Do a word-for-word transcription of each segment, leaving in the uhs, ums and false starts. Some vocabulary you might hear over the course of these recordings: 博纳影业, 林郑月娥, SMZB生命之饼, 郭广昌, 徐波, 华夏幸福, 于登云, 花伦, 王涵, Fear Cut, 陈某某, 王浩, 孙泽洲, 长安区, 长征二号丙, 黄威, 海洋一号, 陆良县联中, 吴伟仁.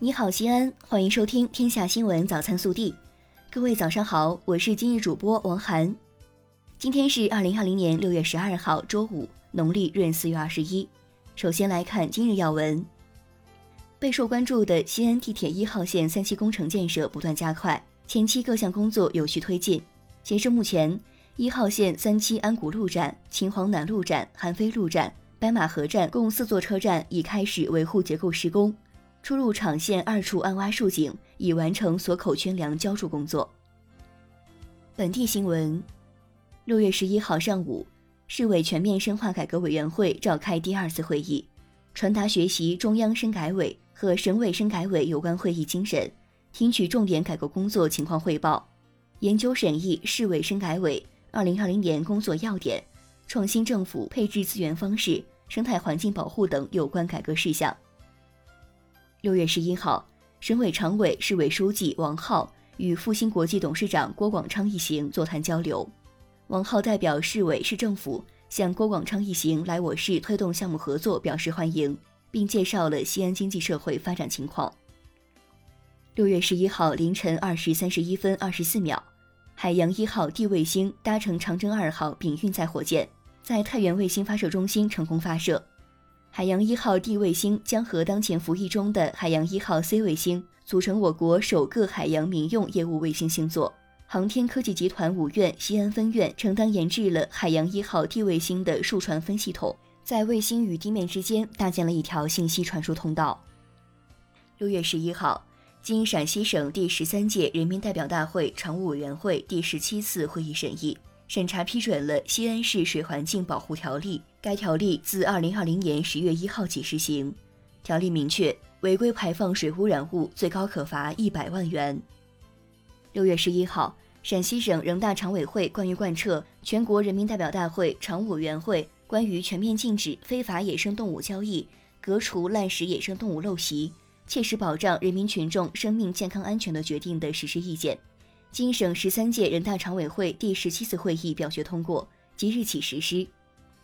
你好，西安，欢迎收听天下新闻早餐速递。各位早上好，我是今日主播王涵。今天是二零二零年六月十二号，周五，农历闰四月二十一。首先来看今日要闻。备受关注的西安地铁一号线三期工程建设不断加快，前期各项工作有序推进。截至目前，一号线三期安谷路站、秦皇南路站、韩非路站、白马河站共四座车站已开始维护结构施工。出入场线二处暗挖竖井，已完成锁口圈梁浇筑工作。本地新闻：六月十一号上午，市委全面深化改革委员会召开第二次会议，传达学习中央深改委和省委深改委有关会议精神，听取重点改革工作情况汇报，研究审议市委深改委二零二零年工作要点、创新政府配置资源方式、生态环境保护等有关改革事项。六月十一号，省委常委、市委书记王浩与复星国际董事长郭广昌一行座谈交流。王浩代表市委、市政府向郭广昌一行来我市推动项目合作表示欢迎，并介绍了西安经济社会发展情况。六月十一号凌晨二时三十一分二十四秒，海洋一号 D 卫星搭乘长征二号丙运载火箭，在太原卫星发射中心成功发射。海洋一号 D 卫星将和当前服役中的海洋一号 C 卫星组成我国首个海洋民用业务卫星星座。航天科技集团五院西安分院承担研制了海洋一号 D 卫星的数传分系统，在卫星与地面之间搭建了一条信息传输通道。六月十一号，经陕西省第十三届人民代表大会常务委员会第十七次会议审议，审查批准了《西安市水环境保护条例》，该条例自二零二零年十月一号起施行。条例明确，违规排放水污染物最高可罚一百万元。六月十一号，陕西省人大常委会关于贯彻全国人民代表大会常务委员会关于全面禁止非法野生动物交易、革除滥食野生动物陋习、切实保障人民群众生命健康安全的决定的实施意见，经省十三届人大常委会第十七次会议表决通过，即日起实施。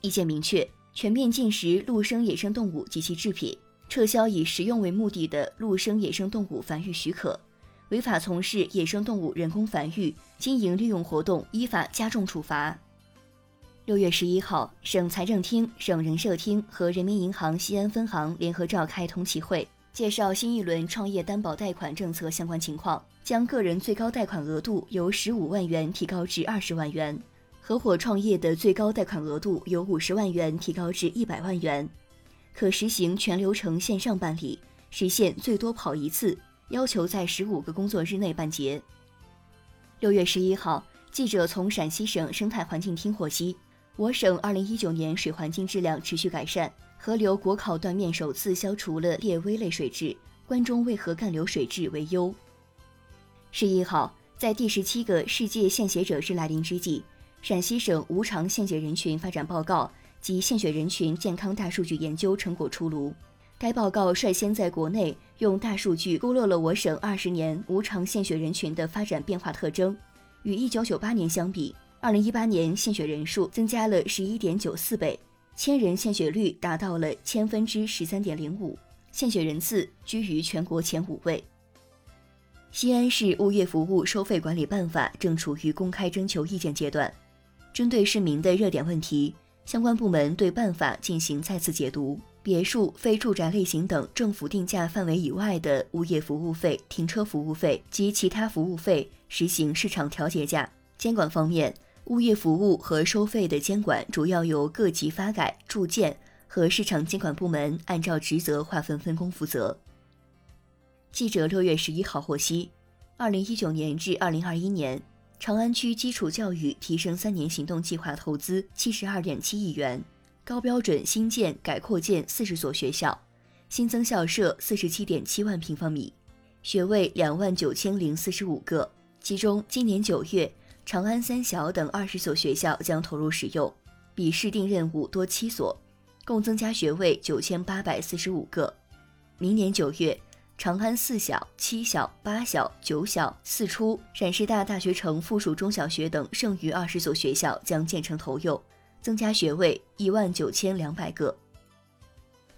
意见明确，全面禁食陆生野生动物及其制品，撤销以食用为目的的陆生野生动物繁育许可，违法从事野生动物人工繁育、经营利用活动，依法加重处罚。六月十一号，省财政厅、省人社厅和人民银行西安分行联合召开同期会，介绍新一轮创业担保贷款政策相关情况，将个人最高贷款额度由十五万元提高至二十万元，合伙创业的最高贷款额度由五十万元提高至一百万元，可实行全流程线上办理，实现最多跑一次，要求在十五个工作日内办结。六月十一号，记者从陕西省生态环境厅获悉，我省二零一九年水环境质量持续改善，河流国考断面首次消除了劣危类水质，关中渭河干流水质为优。十一号，在第十七个世界献血者日来临之际，陕西省无偿献血人群发展报告及献血人群健康大数据研究成果出炉。该报告率先在国内用大数据勾勒了我省二十年无偿献血人群的发展变化特征。与一九九八年相比，二零一八年献血人数增加了十一点九四倍。千人献血率达到了千分之十三点零五，献血人次居于全国前五位。西安市物业服务收费管理办法正处于公开征求意见阶段，针对市民的热点问题，相关部门对办法进行再次解读。别墅、非住宅类型等政府定价范围以外的物业服务费、停车服务费及其他服务费实行市场调节价。监管方面，物业服务和收费的监管主要由各级发改、住建和市场监管部门按照职责划分分工负责。记者六月十一号获悉，二零一九年至二零二一年，长安区基础教育提升三年行动计划投资七十二点七亿元，高标准新建改扩建四十所学校，新增校舍四十七点七万平方米，学位两万九千零四十五个，其中今年九月。长安三小等二十所学校将投入使用，比市定任务多七所，共增加学位九千八百四十五个。明年九月，长安四小、七小、八小、九小、四初、陕师大大学城附属中小学等剩余二十所学校将建成投用，增加学位一万九千两百个。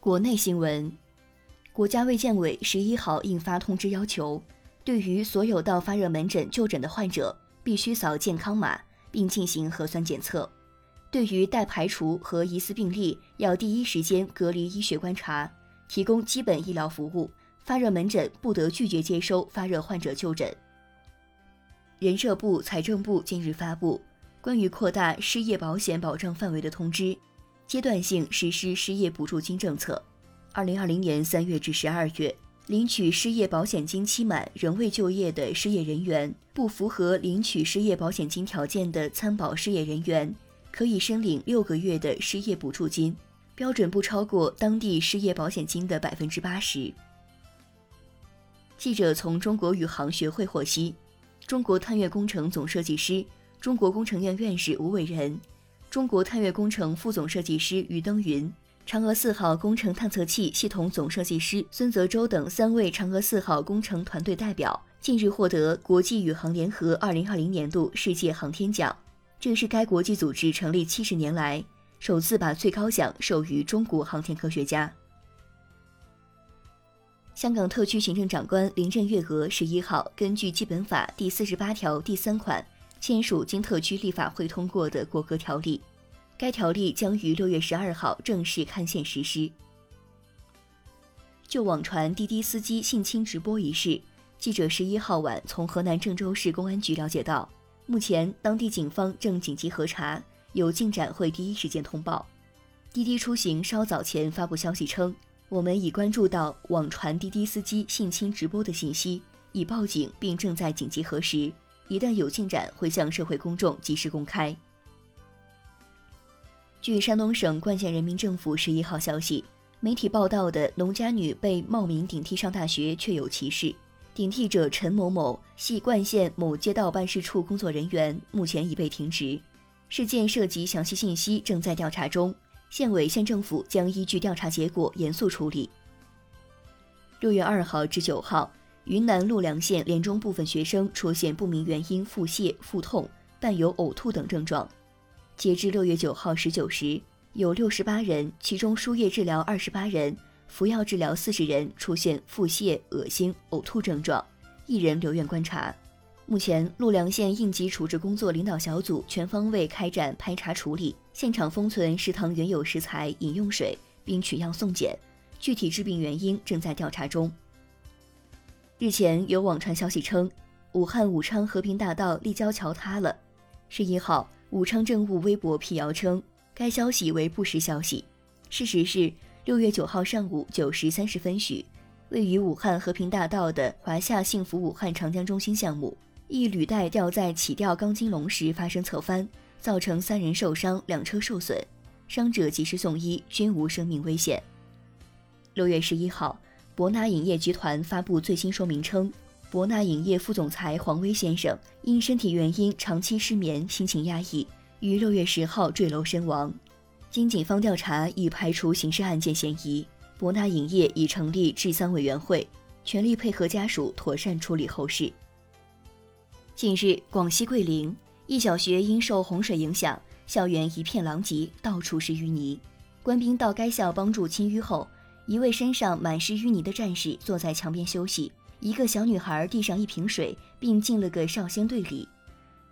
国内新闻：国家卫健委十一号印发通知，要求对于所有到发热门诊就诊的患者，必须扫健康码并进行核酸检测。对于待排除和疑似病例，要第一时间隔离医学观察，提供基本医疗服务。发热门诊不得拒绝接收发热患者就诊。人社部、财政部近日发布关于扩大失业保险保障范围的通知，阶段性实施失业补助金政策。二零二零年三月至十二月，领取失业保险金期满仍未就业的失业人员，不符合领取失业保险金条件的参保失业人员，可以申领六个月的失业补助金，标准不超过当地失业保险金的百分之八十。记者从中国宇航学会获悉，中国探月工程总设计师、中国工程院院士吴伟仁，中国探月工程副总设计师于登云，嫦娥四号工程探测器系统总设计师孙泽洲等三位嫦娥四号工程团队代表，近日获得国际宇航联合二零二零年度世界航天奖。这是该国际组织成立七十年来首次把最高奖授予中国航天科学家。香港特区行政长官林郑月娥十一号根据基本法第四十八条第三款签署经特区立法会通过的国歌条例，该条例将于六月十二号正式刊宪实施。就网传滴滴司机性侵直播一事，记者十一号晚从河南郑州市公安局了解到，目前当地警方正紧急核查，有进展会第一时间通报。滴滴出行稍早前发布消息称，我们已关注到网传滴滴司机性侵直播的信息，已报警并正在紧急核实，一旦有进展会向社会公众及时公开。据山东省冠县人民政府十一号消息，媒体报道的农家女被冒名顶替上大学确有其事，顶替者陈某某系冠县某街道办事处工作人员，目前已被停职。事件涉及详细信息正在调查中，县委县政府将依据调查结果严肃处理。六月二号至九号，云南陆良县联中部分学生出现不明原因腹泻、腹痛，伴有呕吐等症状。截至六月九号十九时，有六十八人，其中输液治疗二十八人。服药治疗四十人出现腹泻、恶心、呕吐症状，一人留院观察。目前，陆良县应急处置工作领导小组全方位开展排查处理，现场封存食堂原有食材、饮用水，并取样送检，具体致病原因正在调查中。日前，有网传消息称，武汉武昌和平大道立交桥塌了。十一号，武昌政务微博辟谣称，该消息为不实消息。事实是，六月九号上午九时三十分许，位于武汉和平大道的华夏幸福武汉长江中心项目，一履带吊在起吊钢筋笼时发生侧翻，造成三人受伤，两车受损，伤者及时送医，均无生命危险。六月十一号，博纳影业集团发布最新说明称，博纳影业副总裁黄威先生因身体原因长期失眠，心情压抑，于六月十号坠楼身亡。经警方调查，已排除刑事案件嫌疑。博纳影业已成立治丧委员会，全力配合家属妥善处理后事。近日，广西桂林一小学因受洪水影响，校园一片狼藉，到处是淤泥。官兵到该校帮助清淤后，一位身上满是淤泥的战士坐在墙边休息，一个小女孩递上一瓶水，并进了个少先队里。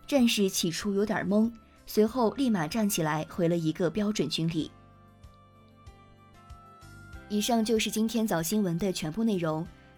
战士起初有点懵，随后立马站起来回了一个标准军礼。以上就是今天早新闻的全部内容，